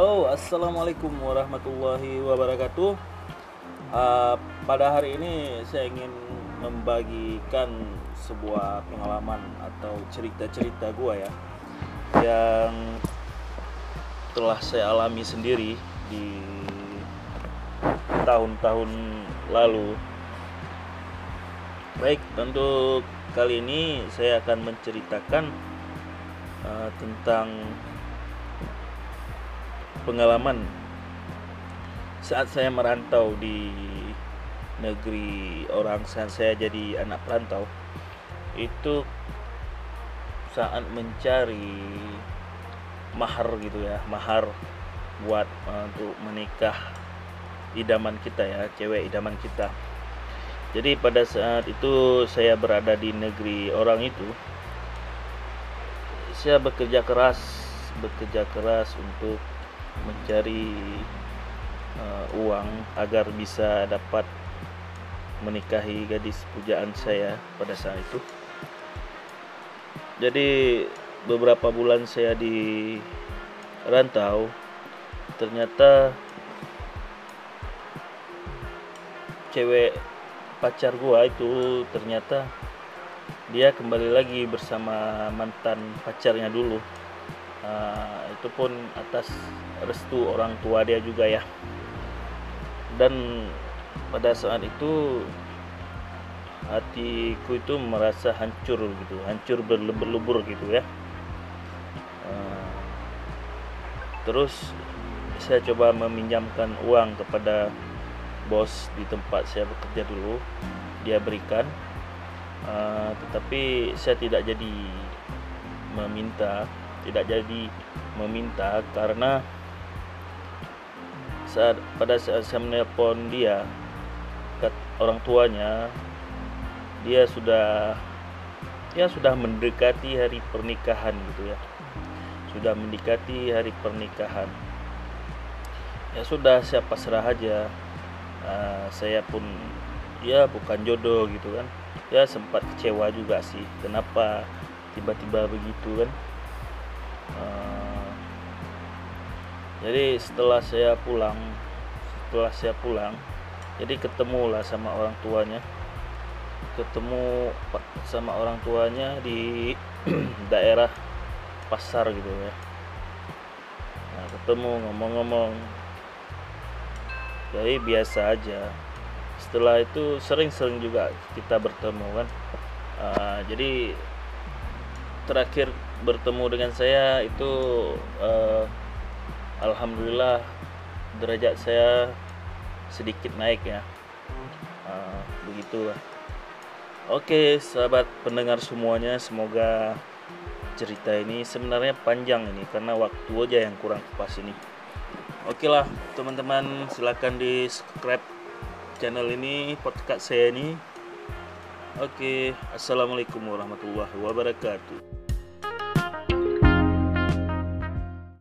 Halo, assalamualaikum warahmatullahi wabarakatuh. Pada hari ini saya ingin membagikan sebuah pengalaman atau cerita-cerita gue ya, yang telah saya alami sendiri di tahun-tahun lalu. Baik, untuk kali ini saya akan menceritakan tentang pengalaman saat saya merantau di negeri orang, saat saya jadi anak perantau itu, saat mencari mahar gitu ya, mahar buat untuk menikah idaman kita ya, cewek idaman kita. Jadi pada saat itu saya berada di negeri orang itu, saya bekerja keras untuk mencari uang agar bisa dapat menikahi gadis pujaan saya pada saat itu. Jadi beberapa bulan saya di rantau, ternyata cewek pacar gua itu ternyata dia kembali lagi bersama mantan pacarnya dulu. Itu pun atas restu orang tua dia juga ya. Dan pada saat itu hatiku itu merasa hancur berlebur-lebur gitu ya. Terus saya coba meminjamkan uang kepada bos di tempat saya bekerja dulu, dia berikan, tetapi saya tidak jadi meminta karena pada saat saya menelpon dia, orang tuanya, dia sudah mendekati hari pernikahan gitu ya, ya sudah saya pasrah aja. Saya pun ya bukan jodoh gitu kan ya, sempat kecewa juga sih kenapa tiba-tiba begitu kan. Jadi setelah saya pulang, jadi ketemu sama orang tuanya di daerah pasar gitu ya. Nah, ketemu ngomong-ngomong, jadi biasa aja. Setelah itu sering-sering juga kita bertemu kan. Jadi terakhir bertemu dengan saya itu alhamdulillah derajat saya sedikit naik ya, begitulah. Oke sahabat pendengar semuanya, semoga cerita ini sebenarnya panjang ini karena waktu aja yang kurang pas ini. Oke lah teman-teman, silakan di subscribe channel ini, podcast saya ini. Oke, assalamualaikum warahmatullahi wabarakatuh.